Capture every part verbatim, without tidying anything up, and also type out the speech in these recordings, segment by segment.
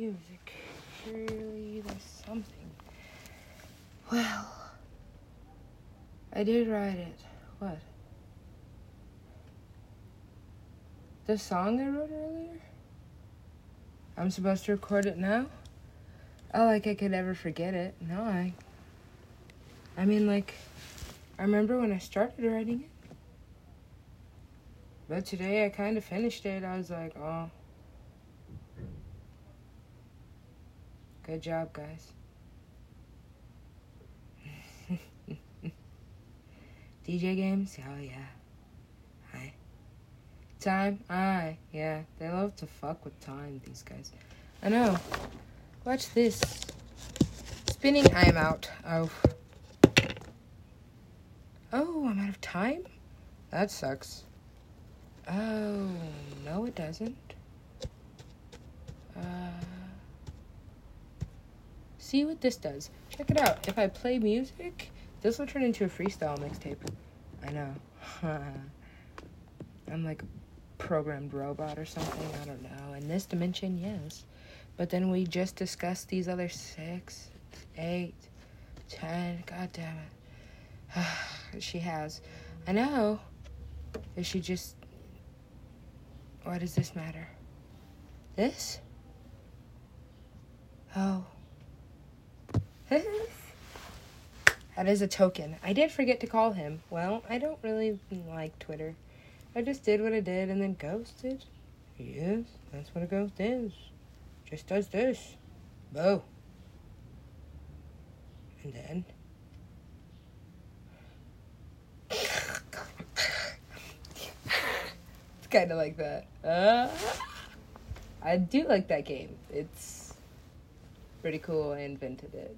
music. Surely there's something. Well, I did write it. What? The song I wrote earlier? I'm supposed to record it now? Oh, like I could ever forget it. No, I... I mean, like, I remember when I started writing it. But today I kind of finished it. I was like, oh. Good job, guys. D J games? Oh, yeah. Hi. Time? Aye. Yeah. They love to fuck with time, these guys. I know. Watch this. Spinning. I'm out. Oh. Oh, I'm out of time? That sucks. Oh, no it doesn't. Uh, see what this does. Check it out. If I play music, this will turn into a freestyle mixtape. I know. I'm like a programmed robot or something. I don't know. In this dimension, yes. But then we just discussed these other six, eight, ten. God damn it. She has. I know. Is she just... Why does this matter? This? Oh. This? That is a token. I did forget to call him. Well, I don't really like Twitter. I just did what I did and then ghosted. Yes, that's what a ghost is. Just does this. Boo. And then... Kind of like that. Uh, I do like that game. It's pretty cool. I invented it.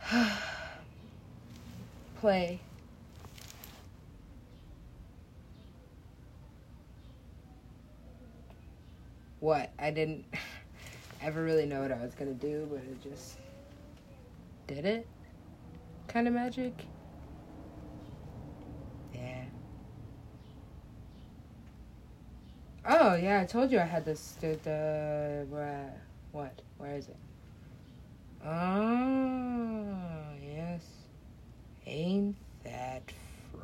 It's... Play. What? I didn't ever really know what I was going to do, but it just did it. Kind of magic. Yeah. Oh, yeah, I told you I had this, the, the, where, what, where is it? Oh, yes. Ain't that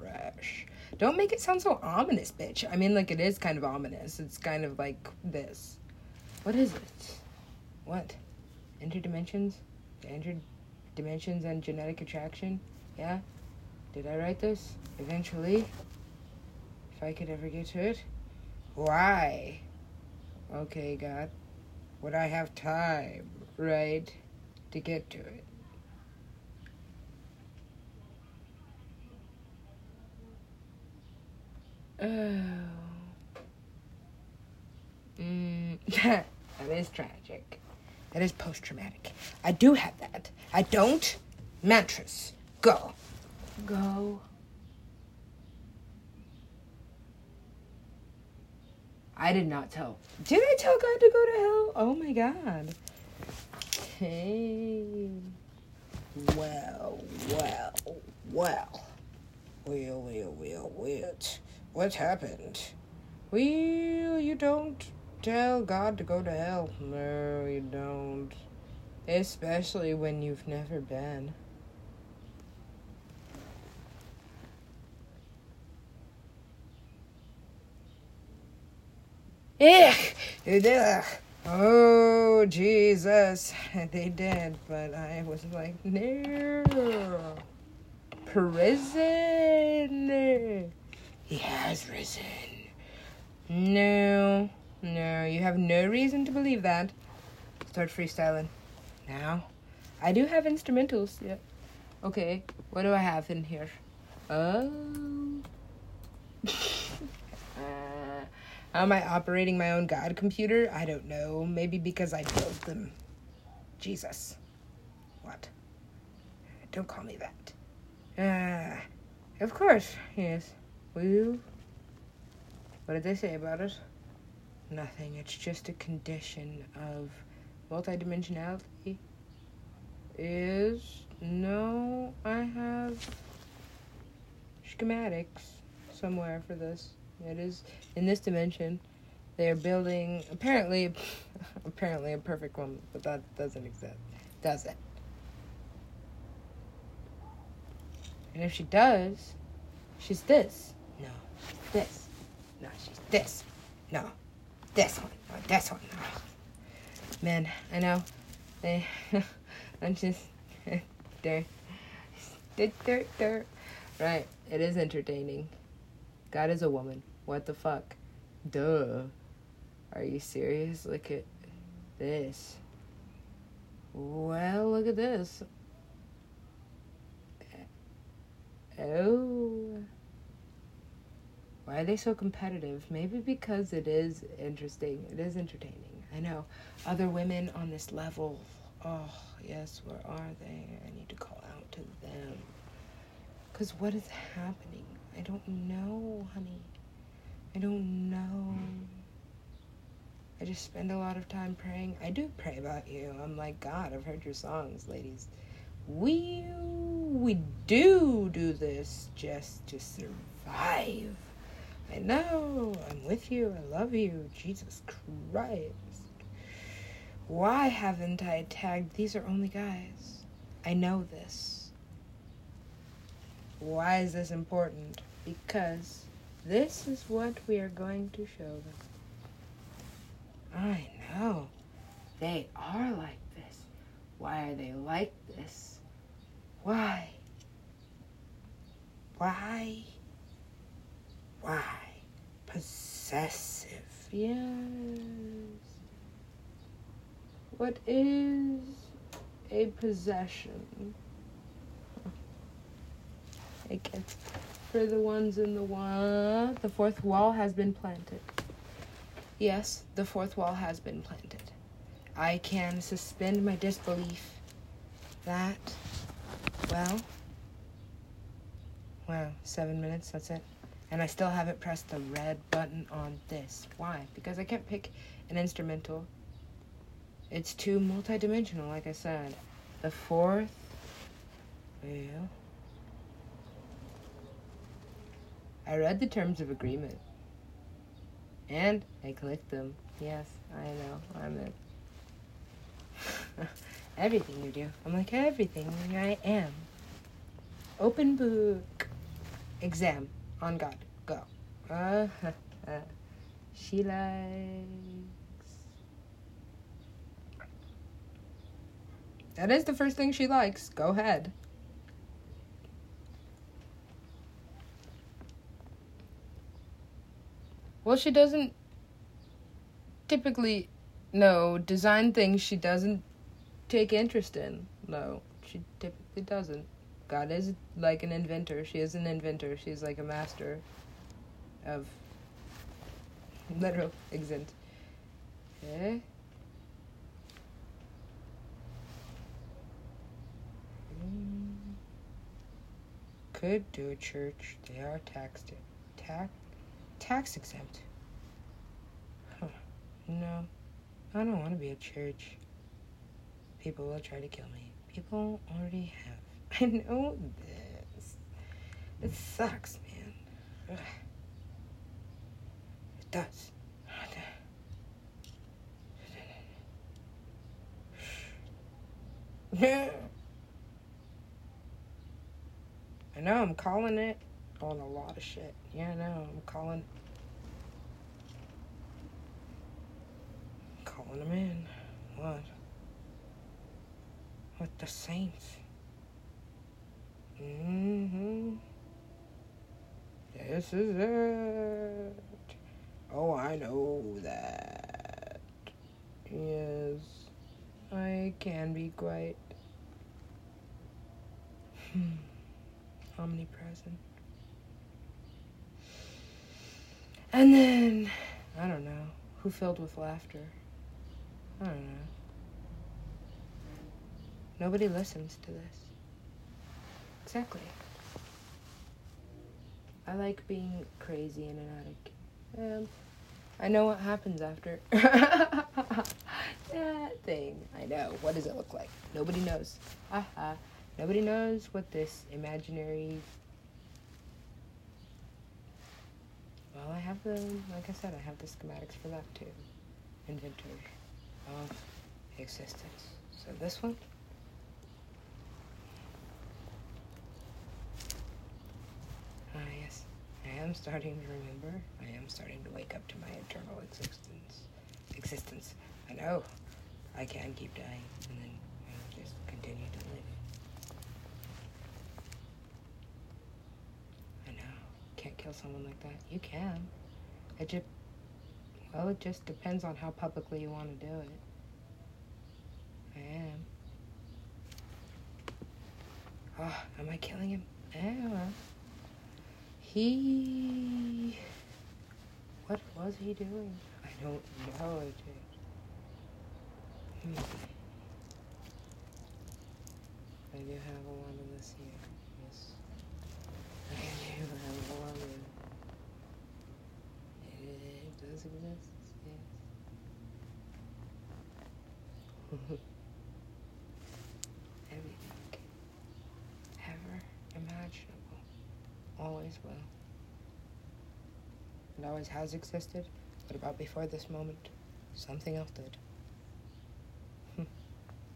fresh. Don't make it sound so ominous, bitch. I mean, like, it is kind of ominous. It's kind of like this. What is it? What? Interdimensions? Interdimensions and genetic attraction? Yeah? Did I write this? Eventually? If I could ever get to it? Why? Okay, God. Would I have time, right, to get to it? Oh. Mm. That is tragic. That is post-traumatic. I do have that. I don't. Mantras. Go. Go. I did not tell. Did I tell God to go to hell? Oh, my God. Hey. Well, well, well. Well, well, well, well. What happened? Well, you don't tell God to go to hell. No, you don't. Especially when you've never been. Ugh. Oh, Jesus. They did, but I was like, no. Prison. He has risen. No. No, you have no reason to believe that. Start freestyling. Now. I do have instrumentals. Yeah. Okay, what do I have in here? Oh. How am I operating my own God computer? I don't know. Maybe because I built them. Jesus. What? Don't call me that. Ah, uh, of course. Yes. Well, what did they say about it? Nothing. It's just a condition of multidimensionality. Is? No, I have schematics somewhere for this. It is in this dimension. They're building, apparently, apparently a perfect one, but that doesn't exist, does it? And if she does, she's this. No, this. No, she's this. No, this one. No, this one. No. Man, I know. They, I'm just, they're, they're, they're, right, it is entertaining. God is a woman. What the fuck? Duh. Are you serious? Look at this. Well, look at this. Oh. Why are they so competitive? Maybe because it is interesting. It is entertaining. I know. Other women on this level. Oh, yes, where are they? I need to call out to them. Because what is happening? I don't know, honey. I don't know. I just spend a lot of time praying. I do pray about you. I'm like, God, I've heard your songs, ladies. We we do do this just to survive. I know. I'm with you. I love you. Jesus Christ. Why haven't I tagged? These are only guys. I know this. Why is this important? Because this is what we are going to show them. I know. They are like this. Why are they like this? Why? Why? Why? Possessive. Yes. What is a possession? I guess for the ones in the one, the fourth wall has been planted. Yes, the fourth wall has been planted. I can suspend my disbelief that, well, wow, seven minutes, that's it. And I still haven't pressed the red button on this. Why? Because I can't pick an instrumental. It's too multidimensional, like I said. The fourth, well, I read the terms of agreement. And I clicked them. Yes, I know. I'm in. Everything you do. I'm like, everything I am. Open book. Exam. On God. Go. Uh, she likes. That is the first thing she likes. Go ahead. Well, she doesn't typically, no, design things she doesn't take interest in. No, she typically doesn't. God is like an inventor. She is an inventor. She's like a master of literal exent. Okay. Could do a church. They are taxed. Tax. Tax exempt. Huh. No. I don't want to be a church. People will try to kill me. People already have. I know this. It sucks, man. Ugh. It does. I know, I'm calling it. On a lot of shit. Yeah, I know. I'm calling. I'm calling them in. What? With the saints. Mm-hmm. This is it. Oh, I know that. Yes. I can be quite omnipresent. And then, I don't know, who filled with laughter? I don't know. Nobody listens to this. Exactly. I like being crazy and erratic. Um, I know what happens after. That thing. I know. What does it look like? Nobody knows. Haha. Nobody knows what this imaginary Well, I have the, like I said, I have the schematics for that too. Inventory of existence. So this one. Ah, yes. I am starting to remember. I am starting to wake up to my eternal existence. Existence. I know. I can keep dying and then I'll just continue to live. I know. Can't kill someone like that. You can. It just, well, it just depends on how publicly you want to do it. I am. Oh, am I killing him? Yeah. He... What was he doing? I don't know, I do. I do have a lot of this here. Yes. I do have a lot of it. It does exist, yes. Everything. Ever imaginable. Always will. It always has existed, but about before this moment, something else did.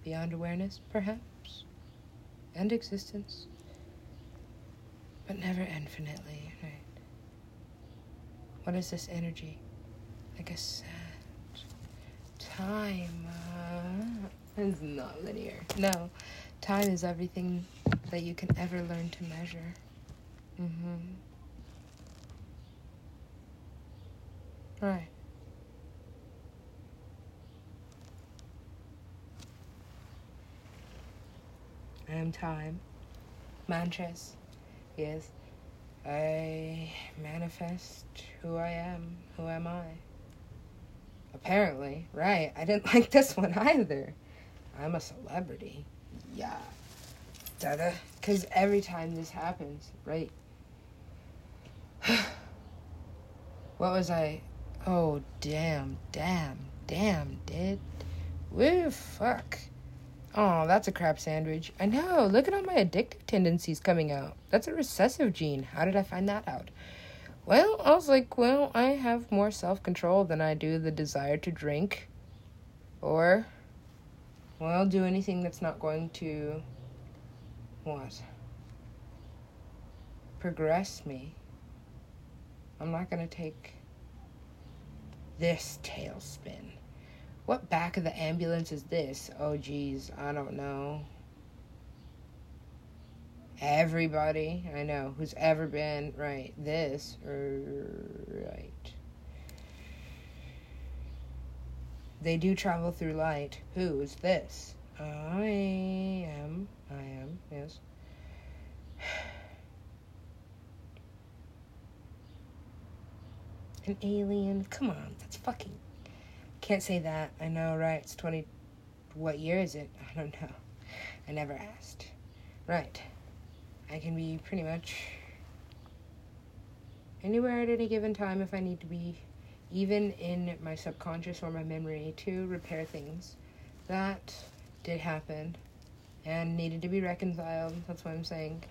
Beyond awareness, perhaps, and existence, but never infinitely, right? What is this energy? Like I said, time uh, is not linear. No, time is everything that you can ever learn to measure. Mm-hmm. Right. I am time. Mantras. Yes. I manifest who I am. Who am I? Apparently. Right. I didn't like this one either. I'm a celebrity. Yeah. Da-da. Because every time this happens, right? What was I? Oh, damn, damn, damn, dude. Woo, fuck. Oh, that's a crap sandwich. I know, look at all my addictive tendencies coming out. That's a recessive gene. How did I find that out? Well, I was like, well, I have more self-control than I do the desire to drink. Or, well, do anything that's not going to, what? Progress me. I'm not going to take this tailspin. What back of the ambulance is this? Oh, geez, I don't know. Everybody I know who's ever been, right, this, right. They do travel through light. Who is this? I am, I am, yes. An alien. Come on, that's fucking... Can't say that. I know, right? It's twenty... What year is it? I don't know. I never asked. Right. I can be pretty much... anywhere at any given time if I need to be. Even in my subconscious or my memory to repair things. That did happen. And needed to be reconciled. That's what I'm saying.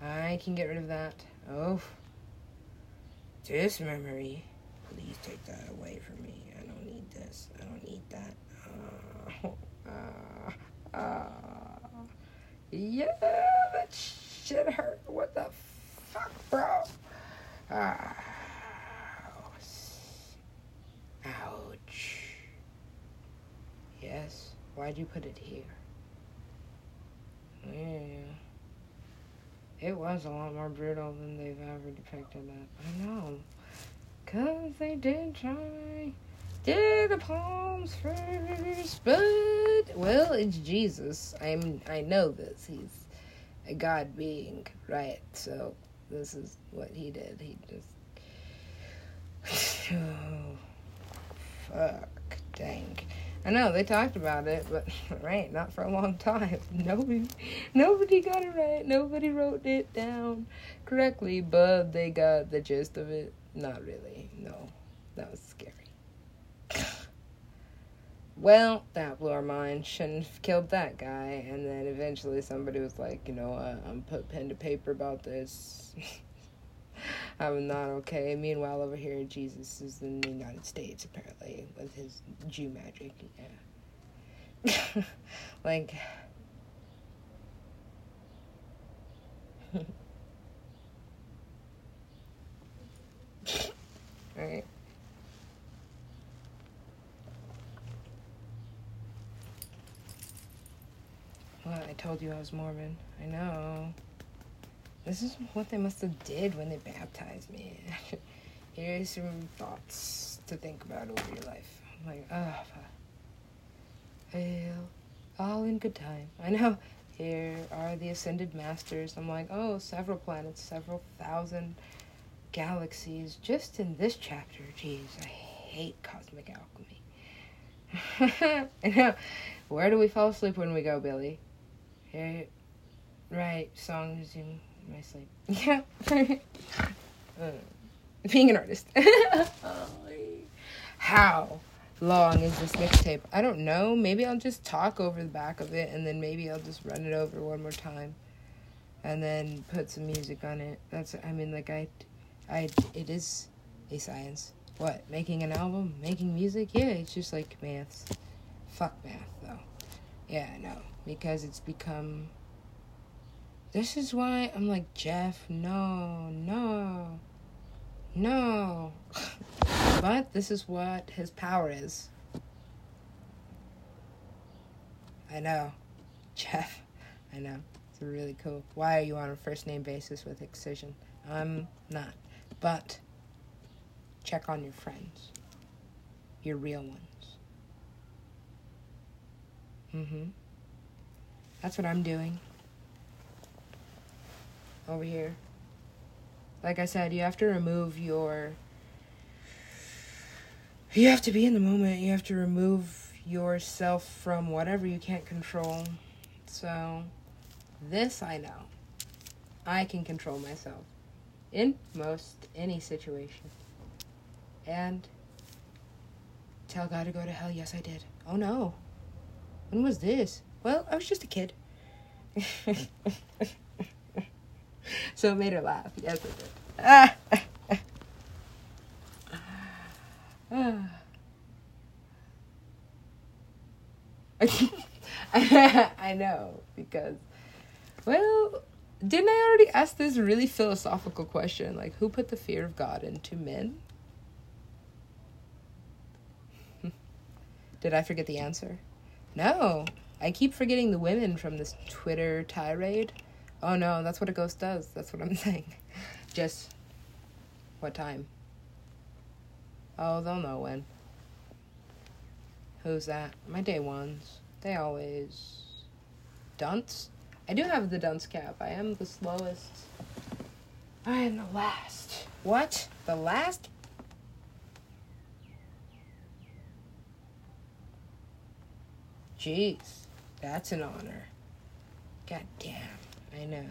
I can get rid of that. Oh. This memory... Please take that away from me. I don't need this. I don't need that. Uh, uh, uh. Yeah, that shit hurt. What the fuck, bro? Uh, ouch. Yes. Why'd you put it here? Yeah. It was a lot more brutal than they've ever depicted that. I know. Cause they did try, did the palms first, but, well, it's Jesus. I'm, I know this. He's a God being, right? So, this is what he did. He just, oh, fuck, dang. I know, they talked about it, but, right, not for a long time. Nobody, nobody got it right. Nobody wrote it down correctly, but they got the gist of it. Not really, no. That was scary. Well, that blew our mind. Shouldn't have killed that guy. And then eventually somebody was like, you know, uh, I'm put pen to paper about this. I'm not okay. Meanwhile, over here, Jesus is in the United States, apparently, with his Jew magic. Yeah. Like... Alright. Well, I told you I was Mormon. I know. This is what they must have did when they baptized me. Here's some thoughts to think about over your life. I'm like, ah, oh, well, all in good time. I know. Here are the ascended masters. I'm like, oh, several planets, several thousand galaxies just in this chapter. Jeez, I hate cosmic alchemy. I know. Where do we fall asleep when we go, Billy? Here, right, song, resume my sleep. Yeah. uh, being an artist. How long is this mixtape? I don't know. Maybe I'll just talk over the back of it, and then maybe I'll just run it over one more time, and then put some music on it. That's, I mean, like, I, I, it is a science. What, making an album? Making music? Yeah, it's just like maths. Fuck math, though. Yeah, I know. Because it's become... This is why I'm like, Jeff, no, no, no. But this is what his power is. I know. Jeff, I know. It's really cool. Why are you on a first-name basis with Excision? I'm not. But check on your friends. Your real ones. Mm-hmm. That's what I'm doing. Over here. Like I said, you have to remove your... You have to be in the moment. You have to remove yourself from whatever you can't control. So, this I know. I can control myself. In most any situation. And... Tell God to go to hell. Yes, I did. Oh, no. When was this? Well, I was just a kid. So it made her laugh. Yes, it did. Ah. Ah. I know, because, well, didn't I already ask this really philosophical question? Like, who put the fear of God into men? Did I forget the answer? No, I keep forgetting the women from this Twitter tirade. Oh no, that's what a ghost does. That's what I'm saying. Just, what time? Oh, they'll know when. Who's that? My day ones. They always... Dunce? I do have the dunce cap. I am the slowest. I am the last. What? The last? Jeez, that's an honor. God damn, I know.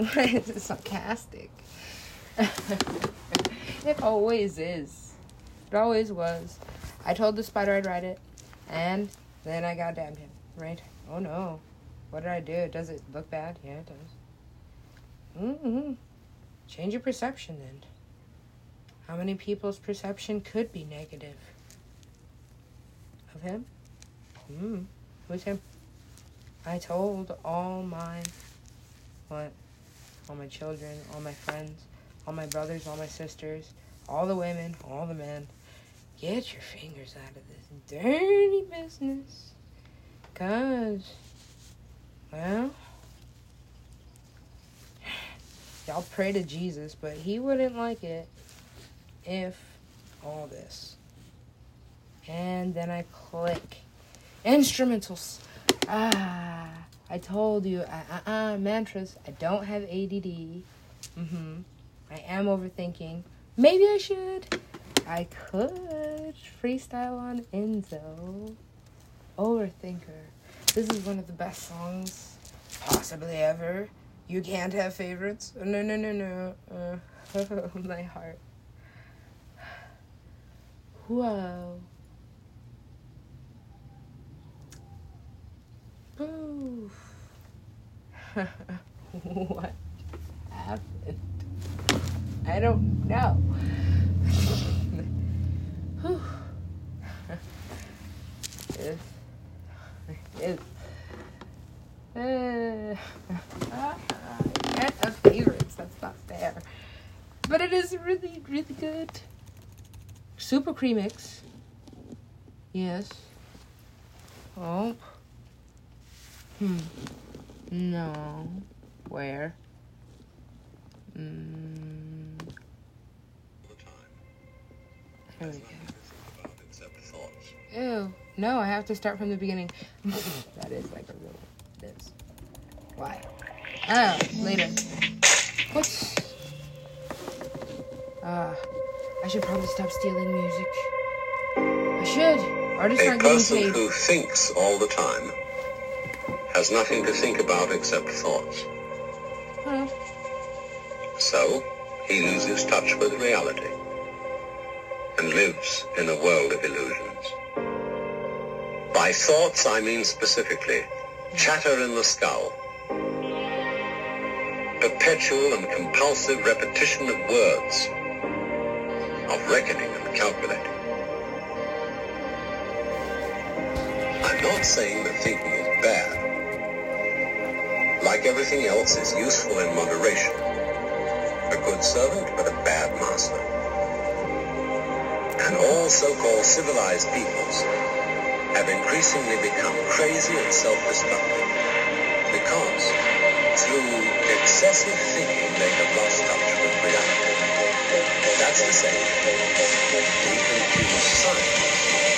It's sarcastic. It always is. It always was. I told the spider I'd ride it, and then I goddamned him, right? Oh no. What did I do? Does it look bad? Yeah, it does. Mm-hmm. Change your perception then. How many people's perception could be negative? Of him? Hmm, who's him? I told all my, what, all my children, all my friends, all my brothers, all my sisters, all the women, all the men, get your fingers out of this dirty business, cause, well, y'all pray to Jesus, but he wouldn't like it if all this. And then I click. Instrumentals. Ah, I told you. Uh, uh, uh, mantras. I don't have A D D. Mm-hmm. I am overthinking. Maybe I should. I could freestyle on Enzo. Overthinker. This is one of the best songs possibly ever. You can't have favorites. No, no, no, no. Uh, my heart. Whoa. Oof. What happened? I don't know. It's, it's, uh, not favorites, that's not fair. But it is really, really good. Super Cremix. Yes. Oh. Hmm. No. Where? Mm. Here we go. Ew. No, I have to start from the beginning. That is like a real. It is. Why? Oh, later. Whoops. Ah. Uh, I should probably stop stealing music. I should. Artists a person who thinks all the time has nothing to think about except thoughts. Huh. So, he loses touch with reality and lives in a world of illusions. By thoughts, I mean specifically chatter in the skull, perpetual and compulsive repetition of words, of reckoning and calculating. I'm not saying that thinking is bad. Like everything else, it's useful in moderation. A good servant, but a bad master. And all so-called civilized peoples have increasingly become crazy and self-destructive because through excessive thinking they have lost touch with reality. That's to say, we can choose science.